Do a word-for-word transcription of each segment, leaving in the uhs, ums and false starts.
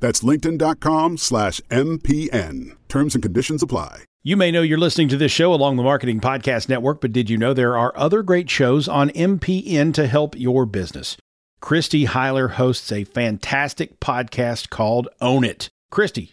That's linkedin.com slash MPN. Terms and conditions apply. You may know you're listening to this show along the Marketing Podcast Network, but did you know there are other great shows on M P N to help your business? Christy Heiler hosts a fantastic podcast called Own It. Christy,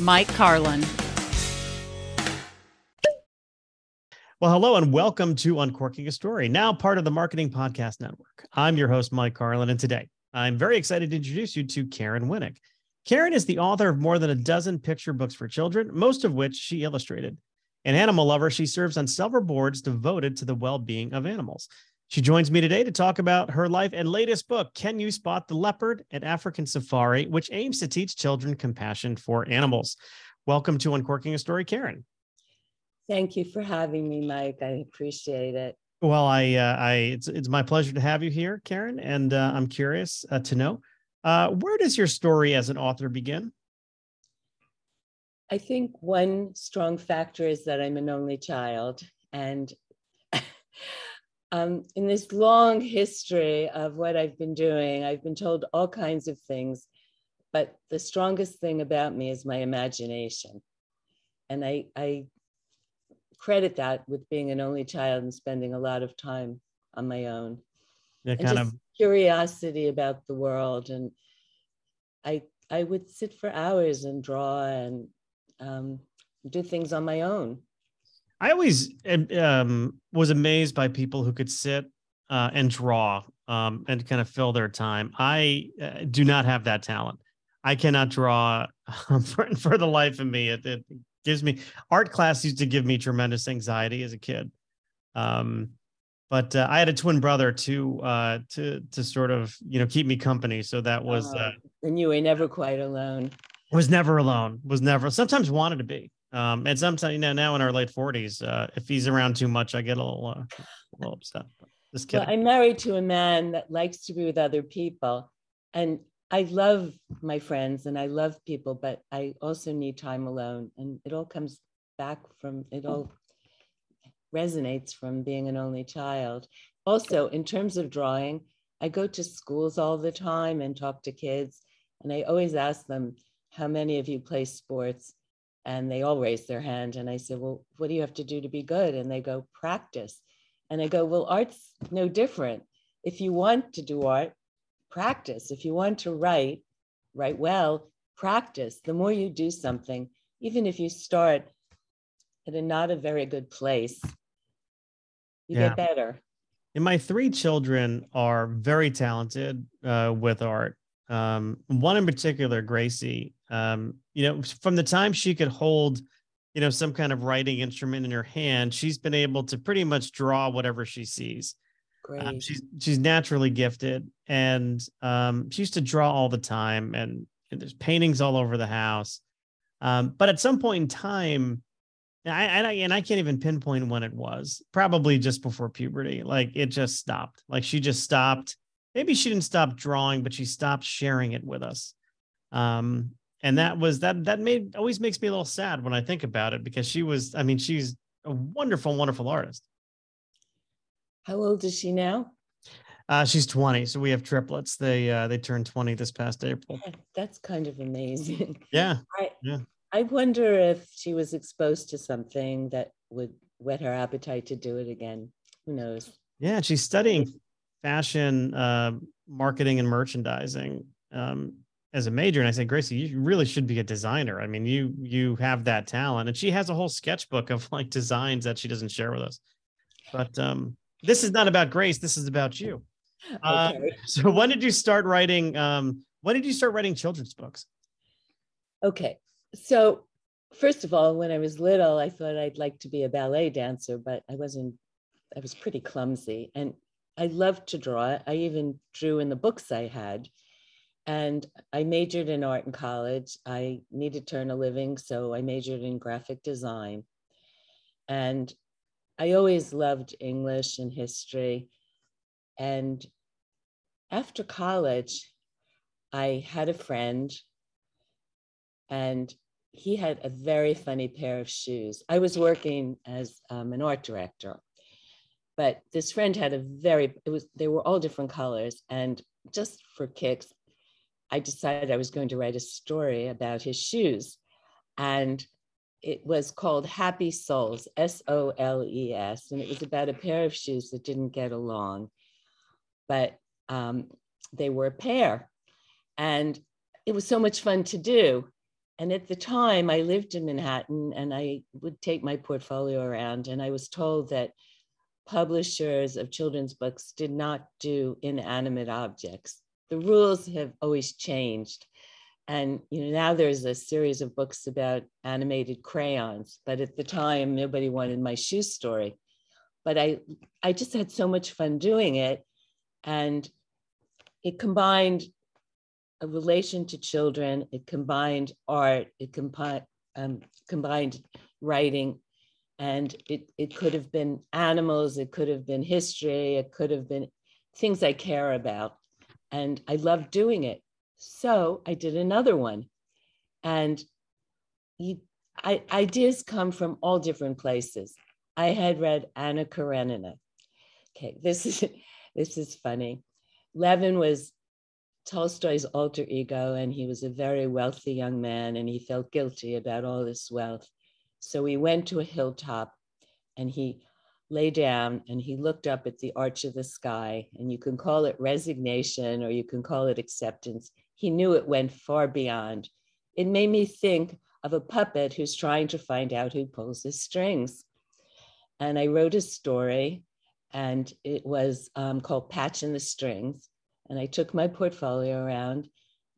Mike Carlin. Well, hello and welcome to Uncorking a Story, now part of the Marketing Podcast Network. I'm your host, Mike Carlin, and today I'm very excited to introduce you to Karen Winnick. Karen is the author of more than a dozen picture books for children, most of which she illustrated. An animal lover, she serves on several boards devoted to the well-being of animals. She joins me today to talk about her life and latest book, Can You Spot the Leopard? An African Safari, which aims to teach children compassion for animals. Welcome to Uncorking a Story, Karen. Thank you for having me, Mike. I appreciate it. Well, I, uh, I it's, it's my pleasure to have you here, Karen, and uh, I'm curious uh, to know, uh, where does your story as an author begin? I think one strong factor is that I'm an only child, and Um, in this long history of what I've been doing, I've been told all kinds of things, but the strongest thing about me is my imagination. And I, I credit that with being an only child and spending a lot of time on my own. Yeah, kind of curiosity about the world. And I, I would sit for hours and draw and um, do things on my own. I always um, was amazed by people who could sit uh, and draw um, and kind of fill their time. I uh, do not have that talent. I cannot draw um, for, for the life of me. It, it gives me art class used to give me tremendous anxiety as a kid. Um, but uh, I had a twin brother to uh, to to sort of you know keep me company. So that was. Uh, and you were never quite alone. Was never alone. Was never. Sometimes wanted to be. Um, and sometimes, you know, now in our late forties, uh, if he's around too much, I get a little, uh, a little upset. Just kidding. Well, I'm married to a man that likes to be with other people, and I love my friends and I love people, but I also need time alone. And it all comes back from, it all resonates from being an only child. Also, in terms of drawing, I go to schools all the time and talk to kids, and I always ask them, how many of you play sports? And they all raise their hand. And I said, well, what do you have to do to be good? And they go, practice. And I go, well, art's no different. If you want to do art, practice. If you want to write, write well, practice. The more you do something, even if you start at a not a very good place, you yeah. get better. And my three children are very talented uh, with art. Um, one in particular, Gracie, um, you know, from the time she could hold you know, some kind of writing instrument in her hand, she's been able to pretty much draw whatever she sees. Great. Um, she's she's naturally gifted, and um, she used to draw all the time, and, and there's paintings all over the house. Um, but at some point in time, I, and I and I can't even pinpoint when it was, probably just before puberty, like it just stopped. Like she just stopped. Maybe she didn't stop drawing, but she stopped sharing it with us. Um, and that was that that made always makes me a little sad when I think about it, because she was, I mean, she's a wonderful, wonderful artist. How old is she now? Uh, she's twenty. So we have triplets. They uh, they turned twenty this past April. Yeah, that's kind of amazing. Yeah. I, yeah. I wonder if she was exposed to something that would whet her appetite to do it again. Who knows? Yeah. She's studying fashion, uh, marketing and merchandising um, as a major. And I said, Gracie, you really should be a designer. I mean, you you have that talent. And she has a whole sketchbook of like designs that she doesn't share with us. But um this is not about Grace. This is about you. Okay. Uh, so when did you start writing? Um, when did you start writing children's books? Okay. So first of all, when I was little, I thought I'd like to be a ballet dancer, but I wasn't, I was pretty clumsy, and I loved to draw. I even drew in the books I had, and I majored in art in college. I needed to earn a living, so I majored in graphic design, and I always loved English and history. And after college, I had a friend, and he had a very funny pair of shoes. I was working as um, an art director, but this friend had a very, it was, they were all different colors. And just for kicks, I decided I was going to write a story about his shoes. And it was called Happy Soles, S O L E S. And it was about a pair of shoes that didn't get along, but um, they were a pair. And it was so much fun to do. And at the time I lived in Manhattan, and I would take my portfolio around, and I was told that publishers of children's books did not do inanimate objects. The rules have always changed. And you know, now there's a series of books about animated crayons, but at the time nobody wanted my shoe story. But I, I just had so much fun doing it. And it combined a relation to children, it combined art, it compi- um, combined writing, and it, it could have been animals, it could have been history, it could have been things I care about. And I loved doing it. So I did another one. And you, I, ideas come from all different places. I had read Anna Karenina. Okay, this is, this is funny. Levin was Tolstoy's alter ego, and he was a very wealthy young man, and he felt guilty about all this wealth. So he went to a hilltop, and he lay down, and he looked up at the arch of the sky, and you can call it resignation, or you can call it acceptance. He knew it went far beyond. It made me think of a puppet who's trying to find out who pulls the strings. And I wrote a story, and it was um, called Patching the Strings. And I took my portfolio around,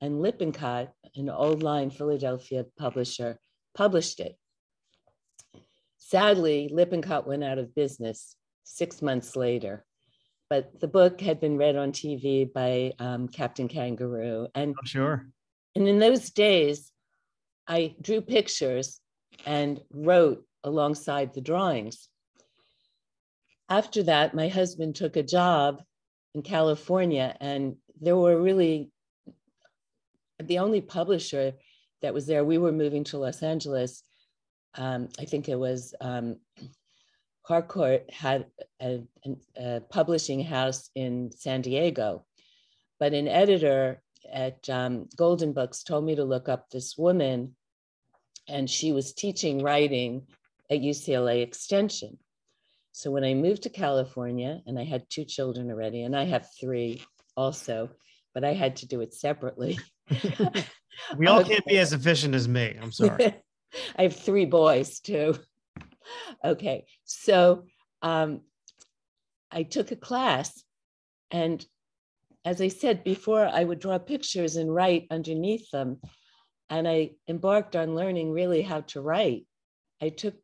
and Lippincott, an old line Philadelphia publisher, published it. Sadly, Lippincott went out of business six months later, but the book had been read on T V by um, Captain Kangaroo. And, oh, sure. And in those days, I drew pictures and wrote alongside the drawings. After that, my husband took a job in California, and there were really the only publisher that was there. We were moving to Los Angeles. Um, I think it was um, Harcourt had a, a publishing house in San Diego, but an editor at um, Golden Books told me to look up this woman, and she was teaching writing at U C L A Extension. So when I moved to California, and I had two children already, and I have three also, but I had to do it separately. We all okay. Can't be as efficient as me. I'm sorry. I have three boys too. Okay, so um, I took a class, and as I said before, I would draw pictures and write underneath them, and I embarked on learning really how to write. I took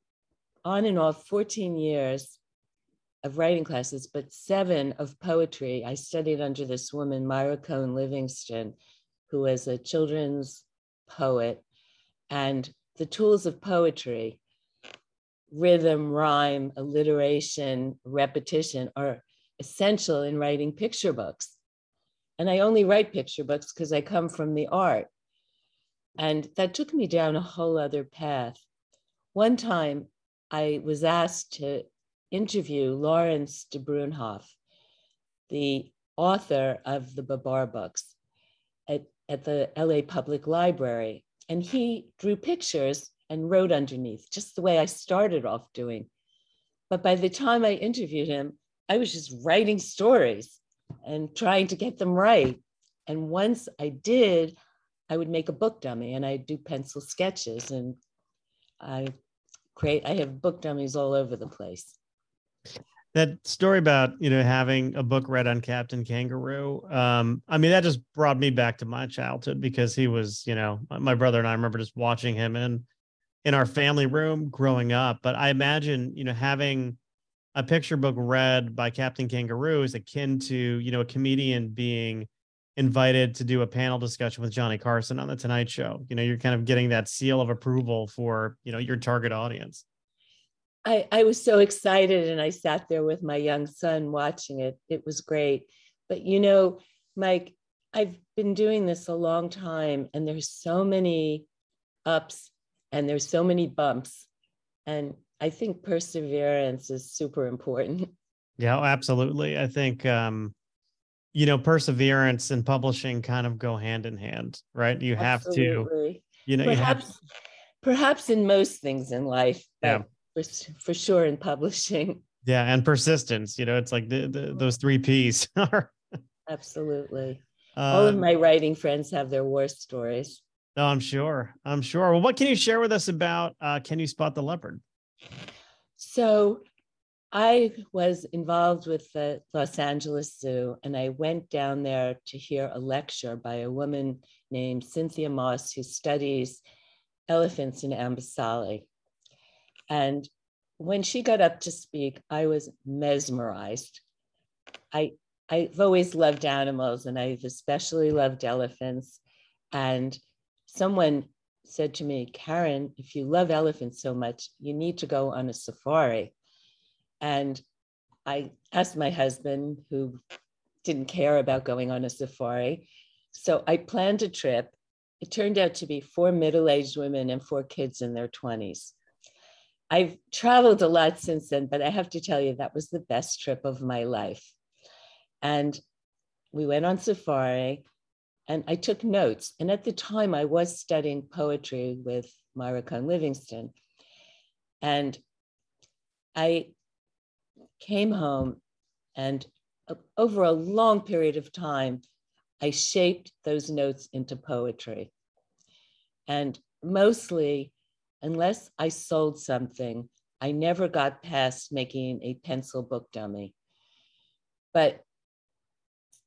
on and off fourteen years of writing classes, but seven of poetry. I studied under this woman, Myra Cohn Livingston, who was a children's poet, and the tools of poetry, rhythm, rhyme, alliteration, repetition are essential in writing picture books. And I only write picture books because I come from the art. And that took me down a whole other path. One time I was asked to interview Lawrence de Brunhoff, the author of the Babar books, at, at the L A Public Library. And he drew pictures and wrote underneath, just the way I started off doing. But by the time I interviewed him, I was just writing stories and trying to get them right. And once I did, I would make a book dummy and I'd do pencil sketches, and I create, I have book dummies all over the place. That story about, you know, having a book read on Captain Kangaroo, um, I mean, that just brought me back to my childhood, because he was, you know, my brother and I remember just watching him in, in our family room growing up. But I imagine, you know, having a picture book read by Captain Kangaroo is akin to, you know, a comedian being invited to do a panel discussion with Johnny Carson on The Tonight Show. You know, you're kind of getting that seal of approval for, you know, your target audience. I, I was so excited, and I sat there with my young son watching it. It was great. But, you know, Mike, I've been doing this a long time, and there's so many ups and there's so many bumps. And I think perseverance is super important. Yeah, absolutely. I think, um, you know, perseverance and publishing kind of go hand in hand, right? You absolutely have to, you know, perhaps, you have to... perhaps in most things in life. Yeah. For, for sure in publishing. Yeah, and persistence, you know, it's like the, the, those three P's are. Absolutely. Um, All of my writing friends have their war stories. No, I'm sure. I'm sure. Well, what can you share with us about uh, Can You Spot the Leopard? So I was involved with the Los Angeles Zoo, and I went down there to hear a lecture by a woman named Cynthia Moss, who studies elephants in Amboseli. And when she got up to speak, I was mesmerized. I, I've always loved animals, and I've especially loved elephants. And someone said to me, Karen, if you love elephants so much, you need to go on a safari. And I asked my husband, who didn't care about going on a safari. So I planned a trip. It turned out to be four middle-aged women and four kids in their twenties. I've traveled a lot since then, but I have to tell you, that was the best trip of my life. And we went on safari, and I took notes. And at the time I was studying poetry with Myra Cohn Livingston. And I came home, and over a long period of time, I shaped those notes into poetry. And mostly, unless I sold something, I never got past making a pencil book dummy. But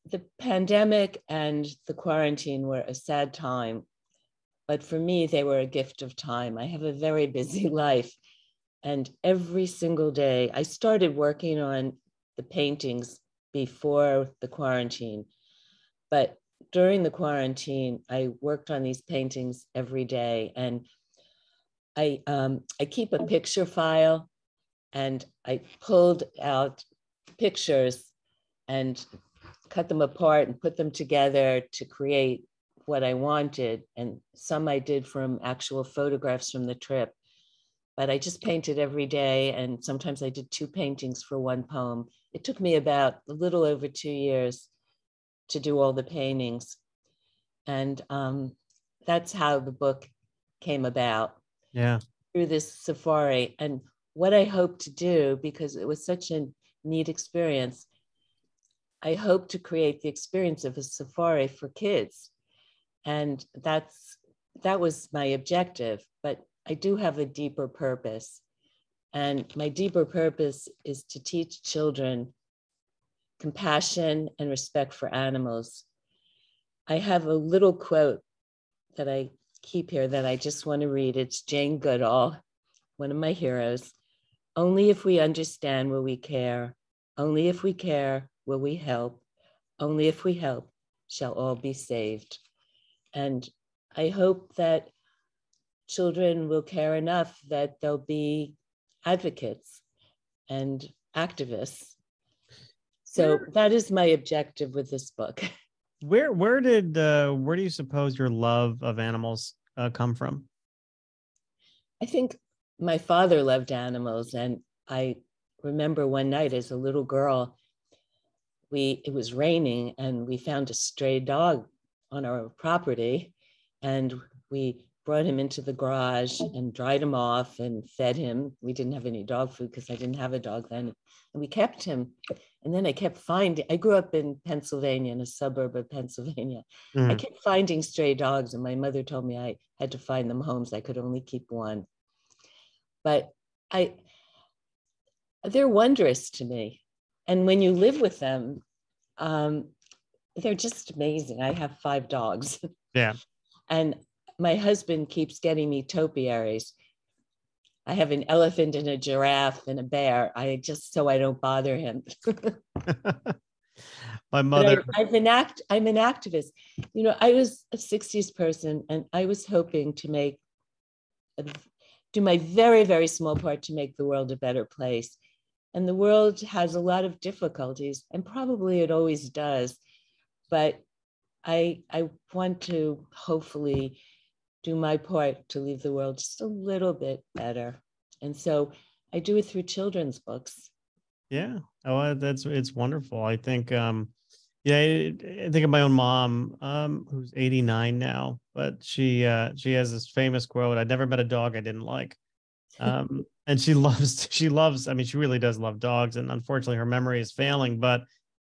the pandemic and the quarantine were a sad time, but for me, they were a gift of time. I have a very busy life, and every single day, I started working on the paintings before the quarantine, but during the quarantine, I worked on these paintings every day. And I, um, I keep a picture file, and I pulled out pictures and cut them apart and put them together to create what I wanted. And some I did from actual photographs from the trip, but I just painted every day. And sometimes I did two paintings for one poem. It took me about a little over two years to do all the paintings. And um, that's how the book came about. Yeah, through this safari. And what I hope to do, because it was such a neat experience, I hope to create the experience of a safari for kids. And that's that was my objective, but I do have a deeper purpose. And my deeper purpose is to teach children compassion and respect for animals. I have a little quote that I keep here that I just want to read. It's Jane Goodall, one of my heroes, only if we understand will we care, only if we care will we help, only if we help shall all be saved. And I hope that children will care enough that they'll be advocates and activists. So that is my objective with this book. Where where did uh, where do you suppose your love of animals uh, come from? I think my father loved animals, and I remember one night as a little girl, we it was raining and we found a stray dog on our property, and we brought him into the garage and dried him off and fed him. We didn't have any dog food because I didn't have a dog then. And we kept him. And then I kept finding, I grew up in Pennsylvania, in a suburb of Pennsylvania. Mm. I kept finding stray dogs, and my mother told me I had to find them homes. I could only keep one. But I, they're wondrous to me. And when you live with them, um, they're just amazing. I have five dogs. Yeah. And my husband keeps getting me topiaries. I have an elephant and a giraffe and a bear. I just, so I don't bother him. My mother. I, I've an act, I'm an activist. You know, I was a sixties person, and I was hoping to make, do my very, very small part to make the world a better place. And the world has a lot of difficulties, and probably it always does. But I, I want to hopefully do my part to leave the world just a little bit better. And so I do it through children's books. Yeah. Oh, that's, it's wonderful. I think, um, yeah, I think of my own mom, um, who's eighty-nine now, but she, uh, she has this famous quote, "I'd never met a dog I didn't like." Um, and she loves, she loves, I mean, she really does love dogs, and unfortunately her memory is failing, but,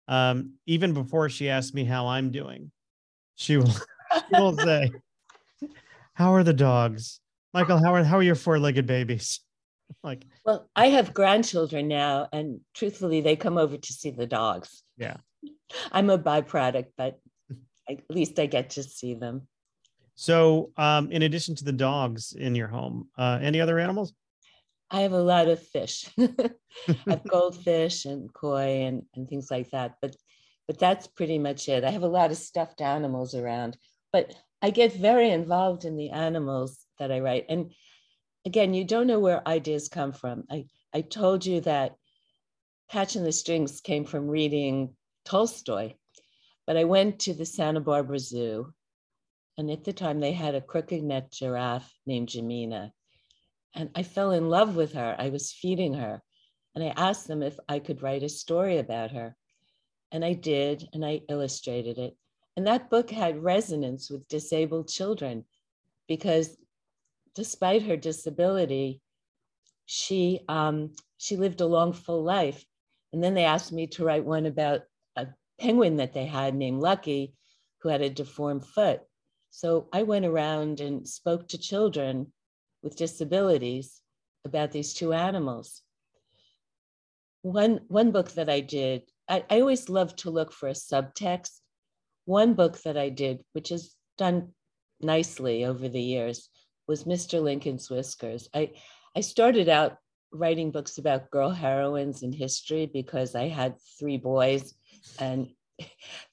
um, even before she asks me how I'm doing, she will, she will say, "How are the dogs? Michael, how are, how are your four-legged babies?" Like, well, I have grandchildren now, and truthfully, they come over to see the dogs. Yeah. I'm a byproduct, but at least I get to see them. So um, in addition to the dogs in your home, uh, any other animals? I have a lot of fish. I have goldfish and koi and, and things like that, but, but that's pretty much it. I have a lot of stuffed animals around, but I get very involved in the animals that I write. And again, you don't know where ideas come from. I, I told you that Catching the Strings came from reading Tolstoy, but I went to the Santa Barbara Zoo. And at the time they had a crooked neck giraffe named Jamina. And I fell in love with her. I was feeding her. And I asked them if I could write a story about her. And I did, and I illustrated it. And that book had resonance with disabled children, because despite her disability, she um, she lived a long, full life. And then they asked me to write one about a penguin that they had named Lucky, who had a deformed foot. So I went around and spoke to children with disabilities about these two animals. One, one book that I did, I, I always love to look for a subtext. One book that I did, which is done nicely over the years, was Mister Lincoln's Whiskers. I, I started out writing books about girl heroines in history because I had three boys, and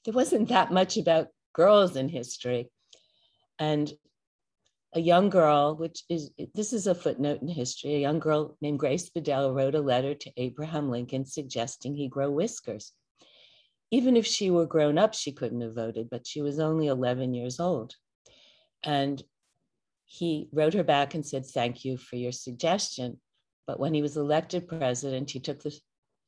there wasn't that much about girls in history. And a young girl, which is, this is a footnote in history, a young girl named Grace Bedell wrote a letter to Abraham Lincoln suggesting he grow whiskers. Even if she were grown up, she couldn't have voted, but she was only eleven years old. And he wrote her back and said, "Thank you for your suggestion." But when he was elected president, he took the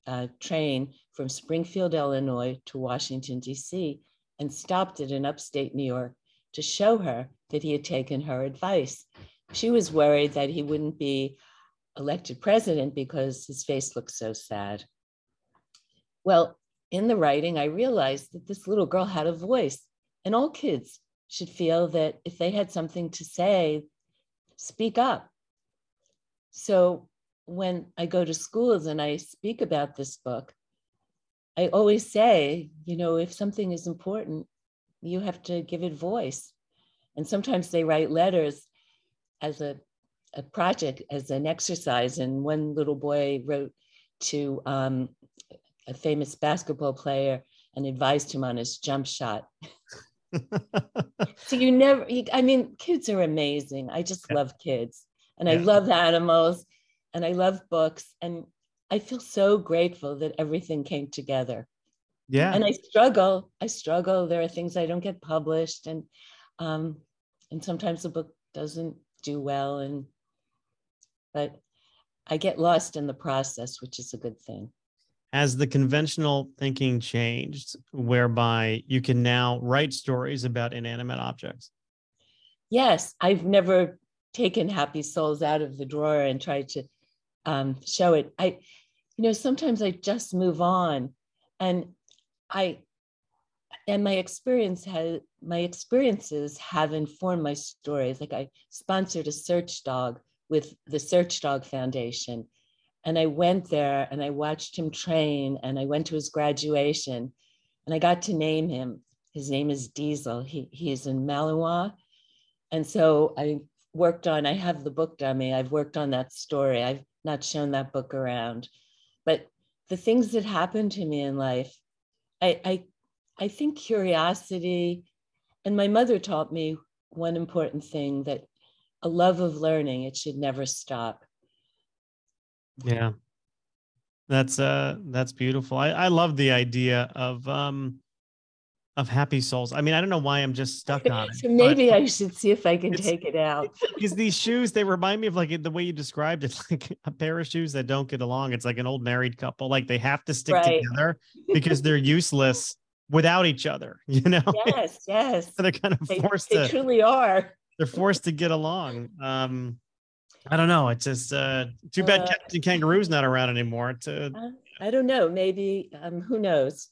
uh, train from Springfield, Illinois to Washington, D C, and stopped it in upstate New York to show her that he had taken her advice. She was worried that he wouldn't be elected president because his face looked so sad. Well, in the writing, I realized that this little girl had a voice, and all kids should feel that if they had something to say, speak up. So when I go to schools and I speak about this book, I always say, you know, if something is important, you have to give it voice. And sometimes they write letters as a, a project as an exercise, and one little boy wrote to um, a famous basketball player and advised him on his jump shot. So you never, you, I mean, kids are amazing. I just yeah. love kids, and yeah. I love animals, and I love books, and I feel so grateful that everything came together. Yeah. And I struggle, I struggle. There are things I don't get published, and um, and sometimes the book doesn't do well, and but I get lost in the process, which is a good thing. Has the conventional thinking changed whereby you can now write stories about inanimate objects? Yes, I've never taken Happy Souls out of the drawer and tried to um, show it. I, you know, sometimes I just move on, and I, and my experience has, my experiences have informed my stories. Like I sponsored a search dog with the Search Dog Foundation. And I went there and I watched him train, and I went to his graduation, and I got to name him. His name is Diesel. He, he is in Malinois. And so I worked on, I have the book dummy. I've worked on that story. I've not shown that book around, but the things that happened to me in life, I, I, I think curiosity, and my mother taught me one important thing, that a love of learning, it should never stop. Yeah, that's uh, that's beautiful. I, I love the idea of um, of Happy Souls. I mean, I don't know why I'm just stuck on it. So maybe I should see if I can take it out. Because these shoes, they remind me of like the way you described it, like a pair of shoes that don't get along. It's like an old married couple, like they have to stick right. together because they're useless without each other. You know? Yes, yes. So they're kind of they, forced. They to, truly are. They're forced to get along. Um, I don't know. It's just uh, too bad uh, Captain Kangaroo's not around anymore. To uh, I don't know. Maybe um, who knows?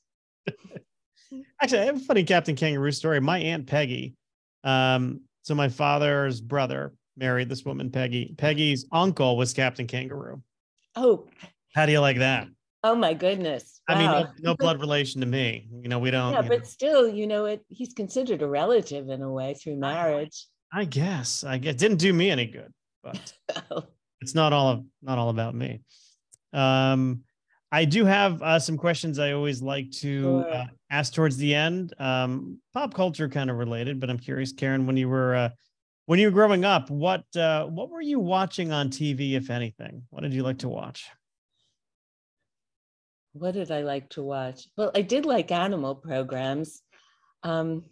Actually, I have a funny Captain Kangaroo story. My Aunt Peggy, um, so my father's brother married this woman, Peggy. Peggy's uncle was Captain Kangaroo. Oh, how do you like that? Oh my goodness! Wow. I mean, no, no blood relation to me. You know, we don't. Yeah, but know. still, you know, it. He's considered a relative in a way through marriage. I guess. I guess it didn't do me any good. But it's not all of, not all about me. Um, I do have uh, some questions I always like to sure. uh, ask towards the end. Um, pop culture kind of related, but I'm curious, Karen, when you were uh, when you were growing up, what uh, what were you watching on T V, if anything? What did you like to watch? What did I like to watch? Well, I did like animal programs. Um,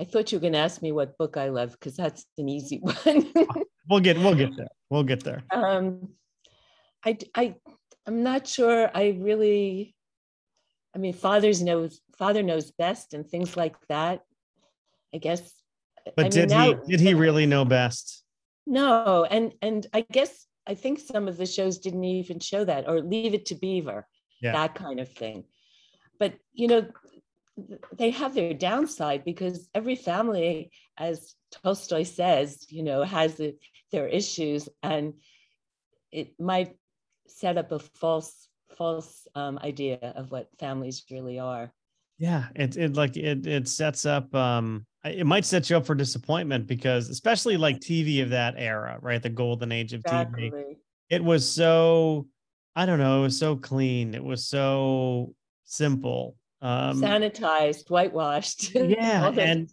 I thought you were going to ask me what book I love, because that's an easy one. We'll get, we'll get there. We'll get there. Um, I, I, I'm not sure. I really, I mean, father's knows, father knows best and things like that, I guess. But I did mean, he, now, did he really know best? No. And, and I guess, I think some of the shows didn't even show that, or Leave It to Beaver, yeah. that kind of thing. But, you know, they have their downside, because every family, as Tolstoy says, you know, has the, their issues, and it might set up a false, false um, idea of what families really are. Yeah, it it like it it sets up. Um, it might set you up for disappointment, because especially like T V of that era, right? The golden age of exactly. T V. It was so, I don't know, it was so clean. It was so simple. Um, sanitized, whitewashed. Yeah, and,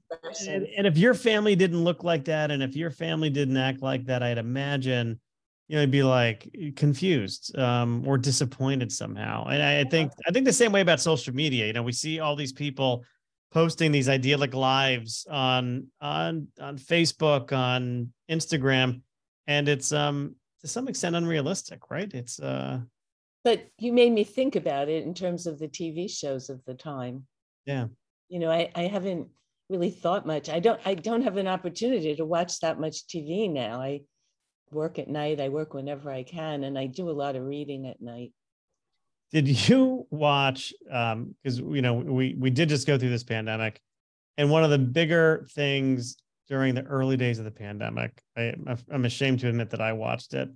and and if your family didn't look like that, and if your family didn't act like that, I'd imagine, you know, you'd be like confused um, or disappointed somehow. And I, I think I think the same way about social media. You know, we see all these people posting these idyllic lives on on on Facebook, on Instagram, and it's um to some extent unrealistic, right? It's uh. But you made me think about it in terms of the T V shows of the time. Yeah. You know, I, I haven't really thought much. I don't I don't have an opportunity to watch that much T V now. I work at night. I work whenever I can. And I do a lot of reading at night. Did you watch, um, because, you know, we, we did just go through this pandemic. And one of the bigger things during the early days of the pandemic, I, I'm ashamed to admit that I watched it,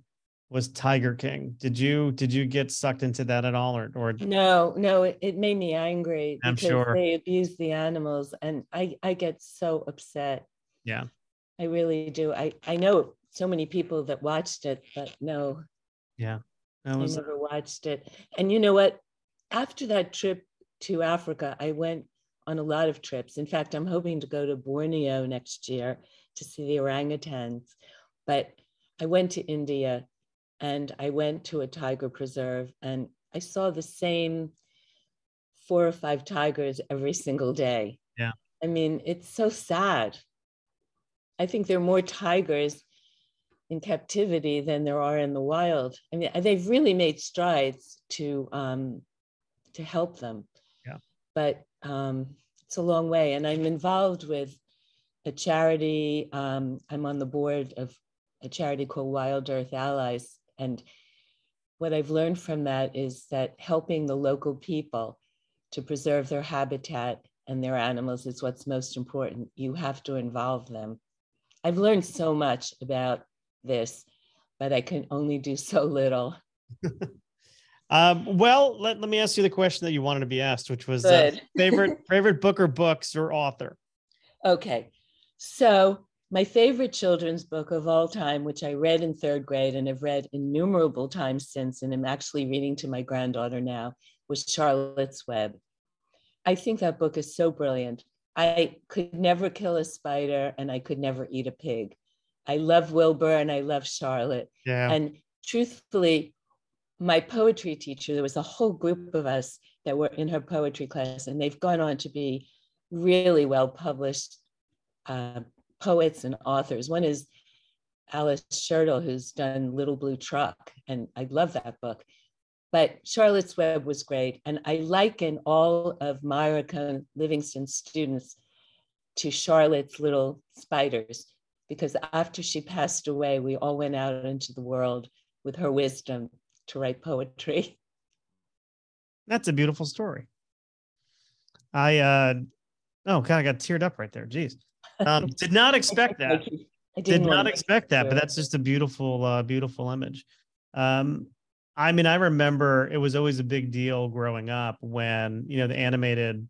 was Tiger King. Did you did you get sucked into that at all? Or, or... No, no, it, it made me angry. I'm because sure. they abuse the animals, and I, I get so upset. Yeah. I really do. I, I know so many people that watched it, but no, yeah, I was... never watched it. And you know what? After that trip to Africa, I went on a lot of trips. In fact, I'm hoping to go to Borneo next year to see the orangutans. But I went to India and I went to a tiger preserve, and I saw the same four or five tigers every single day. Yeah. I mean, it's so sad. I think there are more tigers in captivity than there are in the wild. I mean, they've really made strides to um, to help them. Yeah. But um, it's a long way. And I'm involved with a charity. Um, I'm on the board of a charity called Wild Earth Allies. And what I've learned from that is that helping the local people to preserve their habitat and their animals is what's most important. You have to involve them. I've learned so much about this, but I can only do so little. um, well, let, let me ask you the question that you wanted to be asked, which was uh, favorite favorite book or books or author. Okay, so my favorite children's book of all time, which I read in third grade and have read innumerable times since, and I'm actually reading to my granddaughter now, was Charlotte's Web. I think that book is so brilliant. I could never kill a spider and I could never eat a pig. I love Wilbur and I love Charlotte. Yeah. And truthfully, my poetry teacher, there was a whole group of us that were in her poetry class, and they've gone on to be really well-published uh, poets and authors. One is Alice Schertle, who's done Little Blue Truck, and I love that book. But Charlotte's Web was great. And I liken all of Myra Cohn Livingston's students to Charlotte's little spiders, because after she passed away, we all went out into the world with her wisdom to write poetry. That's a beautiful story. I, uh, oh God, I got teared up right there. Jeez. Um, did not expect that. I did not expect that, but that's just a beautiful, uh, beautiful image. Um, I mean, I remember it was always a big deal growing up when, you know, the animated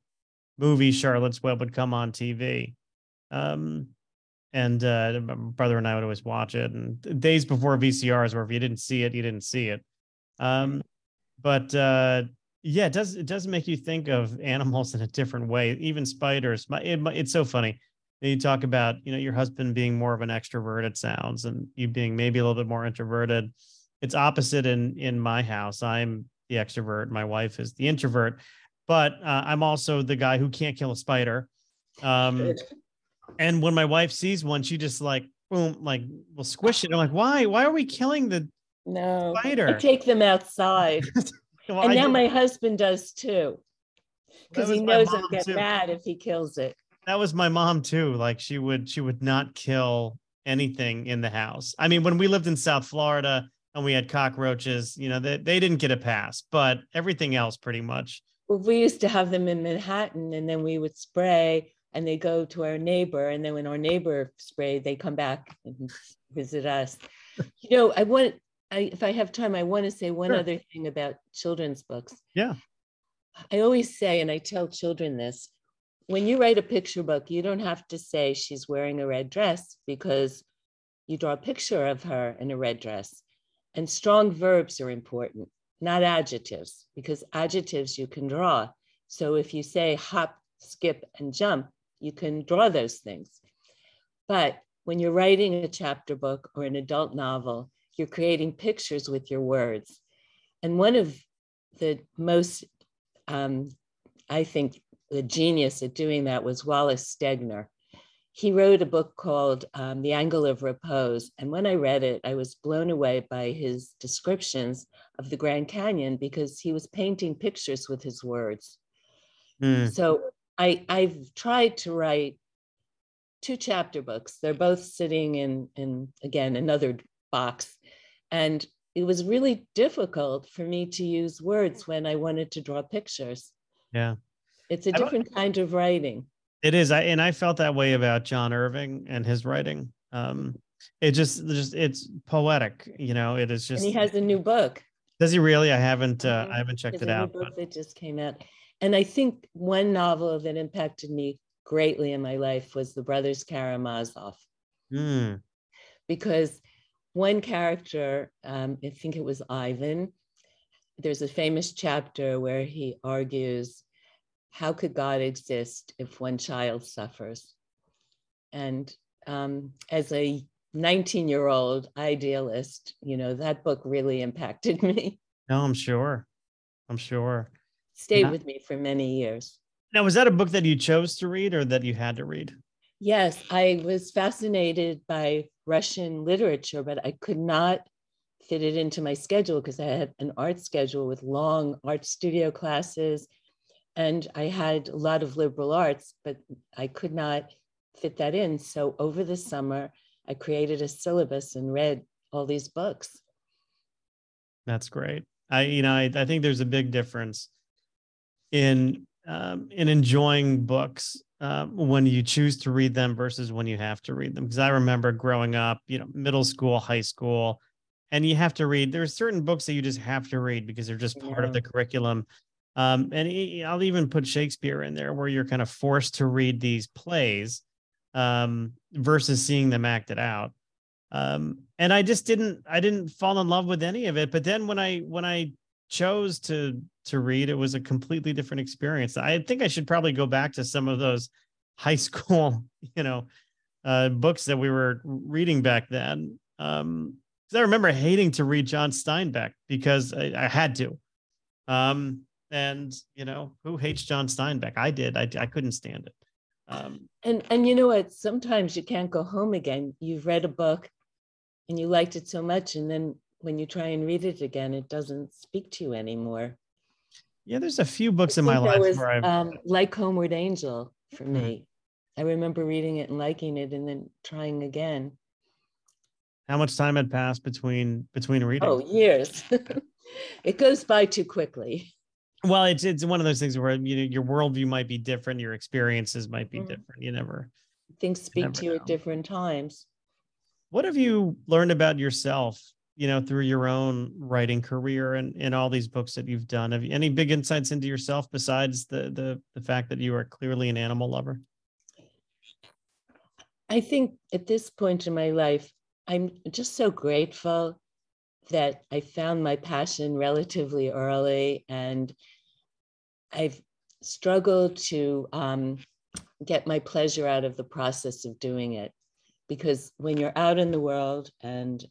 movie Charlotte's Web would come on T V. Um, and uh, my brother and I would always watch it. And days before V C Rs, where if you didn't see it, you didn't see it. Um, but uh, yeah, it does, it does make you think of animals in a different way, even spiders. My, it, it's so funny. You talk about, you know, your husband being more of an extrovert, it sounds, and you being maybe a little bit more introverted. It's opposite in in my house. I'm the extrovert. My wife is the introvert, but uh, I'm also the guy who can't kill a spider. Um, and when my wife sees one, she just like, boom, like will squish it. I'm like, why? Why are we killing the no, spider? I take them outside. Well, and I now do. My husband does too, because he knows I'll get too. mad if he kills it. That was my mom too. Like she would, she would not kill anything in the house. I mean, when we lived in South Florida, and we had cockroaches, you know, they, they didn't get a pass, but everything else pretty much. Well, we used to have them in Manhattan, and then we would spray and they go to our neighbor. And then when our neighbor sprayed, they come back and visit us. You know, I want, I, if I have time, I want to say one sure. other thing about children's books. Yeah. I always say, and I tell children this, when you write a picture book, you don't have to say she's wearing a red dress, because you draw a picture of her in a red dress. And strong verbs are important, not adjectives, because adjectives you can draw. So if you say hop, skip, and jump, you can draw those things. But when you're writing a chapter book or an adult novel, you're creating pictures with your words. And one of the most, um, I think, the genius at doing that was Wallace Stegner. He wrote a book called um, The Angle of Repose. And when I read it, I was blown away by his descriptions of the Grand Canyon, because he was painting pictures with his words. Mm. So I, I've tried to write two chapter books. They're both sitting in, in, again, another box. And it was really difficult for me to use words when I wanted to draw pictures. Yeah. It's a different kind of writing. It is. I, and I felt that way about John Irving and his writing. Um, it just, just, it's poetic, you know, it is just, and he has a new book. Does he really? I haven't, uh, I haven't checked it out. Book that just came out. And I think one novel that impacted me greatly in my life was The Brothers Karamazov. Mm. Because one character, um, I think it was Ivan, there's a famous chapter where he argues, how could God exist if one child suffers? And um, as a nineteen-year-old idealist, you know, that book really impacted me. No, I'm sure. I'm sure. Stayed I, with me for many years. Now, was that a book that you chose to read or that you had to read? Yes, I was fascinated by Russian literature, but I could not fit it into my schedule because I had an art schedule with long art studio classes, and I had a lot of liberal arts, but I could not fit that in. So over the summer, I created a syllabus and read all these books. That's great. I, you know, I, I think there's a big difference in um, in enjoying books uh, when you choose to read them versus when you have to read them. Because I remember growing up, you know, middle school, high school, and you have to read. There are certain books that you just have to read because they're just part yeah. of the curriculum. Um, and I'll even put Shakespeare in there, where you're kind of forced to read these plays um, versus seeing them acted out. Um, and I just didn't, I didn't fall in love with any of it. But then when I, when I chose to, to read, it was a completely different experience. I think I should probably go back to some of those high school, you know, uh, books that we were reading back then. Um, cause I remember hating to read John Steinbeck because I, I had to, um, and you know, who hates John Steinbeck? I did. I, I couldn't stand it. Um, and, and you know what, sometimes you can't go home again. You've read a book and you liked it so much, and then when you try and read it again, it doesn't speak to you anymore. Yeah, there's a few books in my life was, where I've um, like Homeward Angel for mm-hmm. me. I remember reading it and liking it, and then trying again. How much time had passed between between reading? Oh, years. It goes by too quickly. Well, it's it's one of those things where you know your worldview might be different, your experiences might be mm-hmm. different. You never things speak you never to you know. At different times. What have you learned about yourself, you know, through your own writing career and, and all these books that you've done? Have you any big insights into yourself besides the, the, the fact that you are clearly an animal lover? I think at this point in my life, I'm just so grateful that I found my passion relatively early, and I've struggled to um, get my pleasure out of the process of doing it. Because when you're out in the world and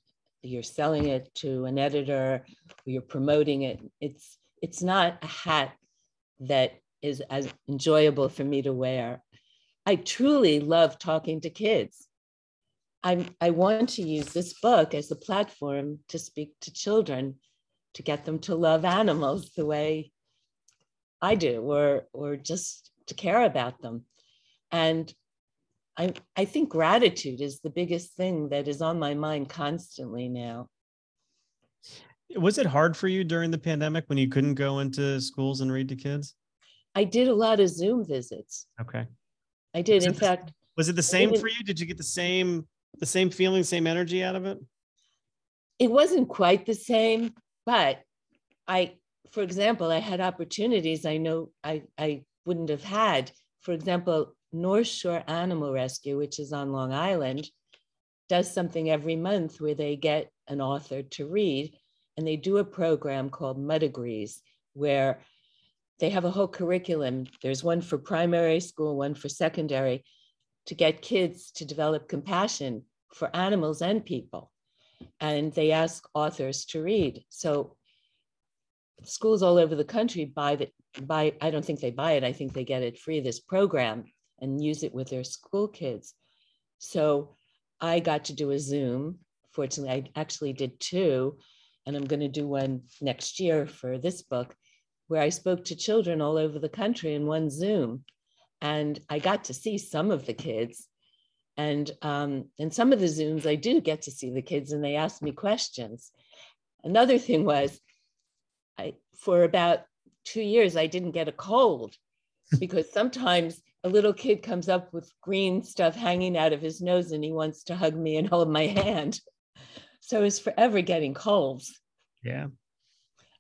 you're selling it to an editor, or you're promoting it, it's it's not a hat that is as enjoyable for me to wear. I truly love talking to kids. I I want to use this book as a platform to speak to children, to get them to love animals the way I do, or or just to care about them. And I, I think gratitude is the biggest thing that is on my mind constantly now. Was it hard for you during the pandemic when you couldn't go into schools and read to kids? I did a lot of Zoom visits. Okay. I did. In fact, was it the same for you? Did you get the same, the same feeling, same energy out of it? It wasn't quite the same, but I, for example, I had opportunities I know I, I wouldn't have had. For example, North Shore Animal Rescue, which is on Long Island, does something every month where they get an author to read, and they do a program called Muttigrees, where they have a whole curriculum. There's one for primary school, one for secondary, to get kids to develop compassion for animals and people. And they ask authors to read. So schools all over the country buy the, buy, I don't think they buy it, I think they get it free, this program, and use it with their school kids. So I got to do a Zoom. Fortunately, I actually did two, and I'm going to do one next year for this book, where I spoke to children all over the country in one Zoom. And I got to see some of the kids. And um, in some of the Zooms, I do get to see the kids, and they asked me questions. Another thing was, I for about two years, I didn't get a cold, because sometimes a little kid comes up with green stuff hanging out of his nose and he wants to hug me and hold my hand. So I was forever getting colds. Yeah.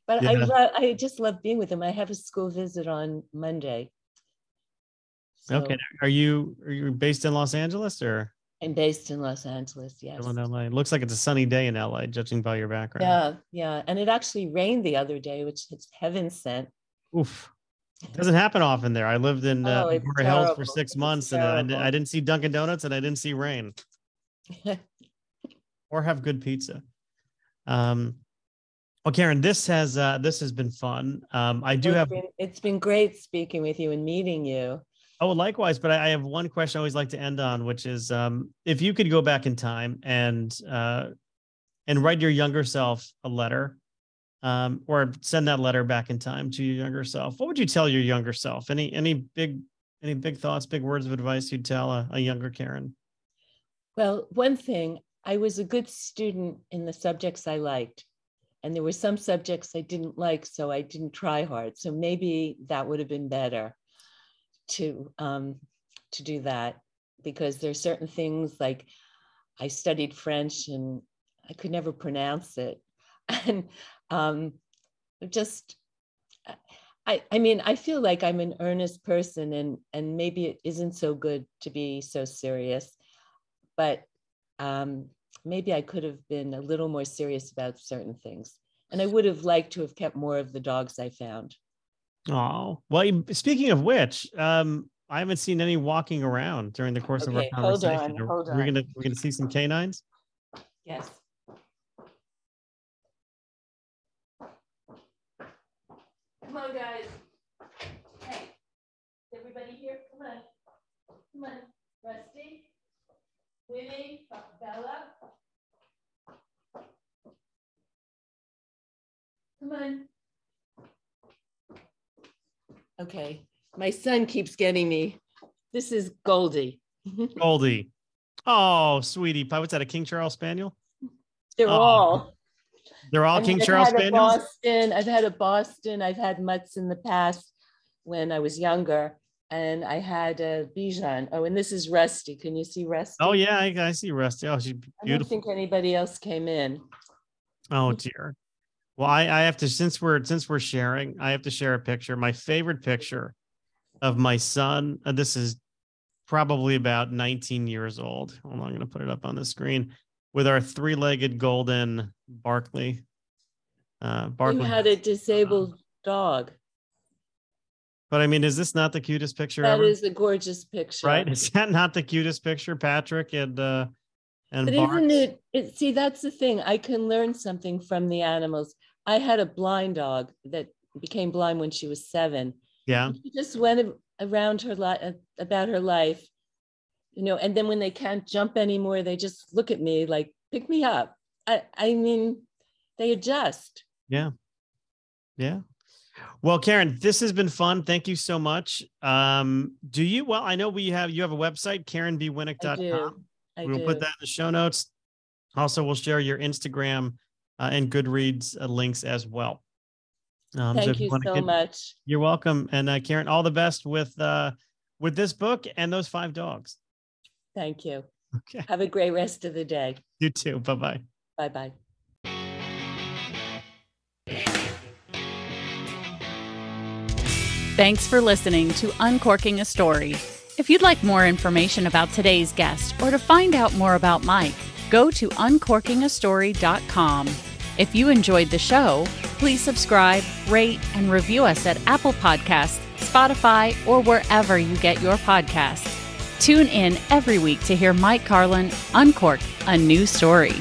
But yeah. I love, I just love being with him. I have a school visit on Monday. So. Okay. Are you, are you based in Los Angeles or? And based in Los Angeles, yes. In L A. It looks like it's a sunny day in L A, judging by your background. Yeah, yeah. And it actually rained the other day, which is heaven sent. Oof. It doesn't happen often there. I lived in uh, oh, Boyle Heights for six it's months terrible. and I, I didn't see Dunkin' Donuts and I didn't see rain. Or have good pizza. Um, well, Karen, this has uh, this has been fun. Um, I do it's have. Been, it's been great speaking with you and meeting you. Oh, likewise. But I, I have one question I always like to end on, which is um, if you could go back in time and uh, and write your younger self a letter, um, or send that letter back in time to your younger self, what would you tell your younger self? Any any big any big thoughts, big words of advice you'd tell a, a younger Karen? Well, one thing, I was a good student in the subjects I liked, and there were some subjects I didn't like, so I didn't try hard. So maybe that would have been better. to um, to do that, because there are certain things, like I studied French and I could never pronounce it. And um, just, I, I mean, I feel like I'm an earnest person, and, and maybe it isn't so good to be so serious, but um, maybe I could have been a little more serious about certain things. And I would have liked to have kept more of the dogs I found. Oh, well, speaking of which, um, I haven't seen any walking around during the course okay, of our conversation. Hold on, hold on. We're gonna we're gonna see some canines. Yes. Come on, guys. Hey, is everybody here? Come on. Come on. Rusty, Winnie, Bella. Come on. Okay, my son keeps getting me. This is Goldie. Goldie. Oh, sweetie pie. What's that, a King Charles Spaniel? They're oh. all. They're all I mean, King I've Charles had Spaniels? A Boston. I've had a Boston. I've had mutts in the past when I was younger. And I had a Bichon. Oh, and this is Rusty. Can you see Rusty? Oh, yeah, I, I see Rusty. Oh, she's beautiful. I don't think anybody else came in. Oh, dear. Well, I, I have to, since we're, since we're sharing, I have to share a picture, my favorite picture of my son. Uh, this is probably about nineteen years old. Hold on, I'm going to put it up on the screen with our three-legged golden Barkley. Uh, Barkley. You had a disabled dog. But I mean, is this not the cutest picture ever? That is a gorgeous picture. Right? Is that not the cutest picture, Patrick? And, uh, And but barks. Isn't it, it? See, that's the thing. I can learn something from the animals. I had a blind dog that became blind when she was seven. Yeah, and she just went around her life about her life, you know. And then when they can't jump anymore, they just look at me like, "Pick me up." I, I mean, they adjust. Yeah, yeah. Well, Karen, this has been fun. Thank you so much. Um, do you? Well, I know we have. You have a website, karen b winnick dot com. I we'll do. Put that in the show notes. Also, we'll share your Instagram uh, and Goodreads uh, links as well. Um, Thank so you so get, much. You're welcome. And uh, Karen, all the best with uh, with this book and those five dogs. Thank you. Okay. Have a great rest of the day. You too. Bye-bye. Bye-bye. Thanks for listening to Uncorking a Story. If you'd like more information about today's guest or to find out more about Mike, go to uncorking a story dot com. If you enjoyed the show, please subscribe, rate, and review us at Apple Podcasts, Spotify, or wherever you get your podcasts. Tune in every week to hear Mike Carlin uncork a new story.